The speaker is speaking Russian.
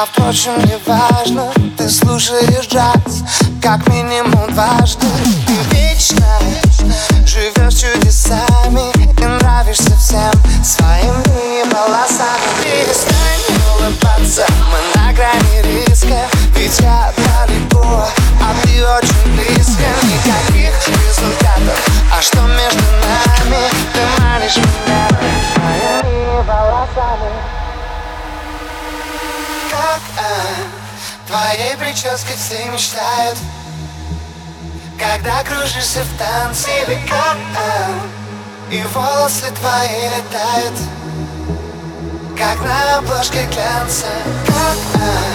А впрочем, не важно, ты слушаешь джаз как минимум дважды. Ты вечно живешь чудесами и нравишься всем своими волосами. Перестань улыбаться, мы на грани риска, ведь я далеко, а ты очень близко. Никаких результатов, а что между нами? Ты манишь меня своими волосами. Твоей прической все мечтают, когда кружишься в танце или как, и волосы твои летают, как на обложке глянца. Как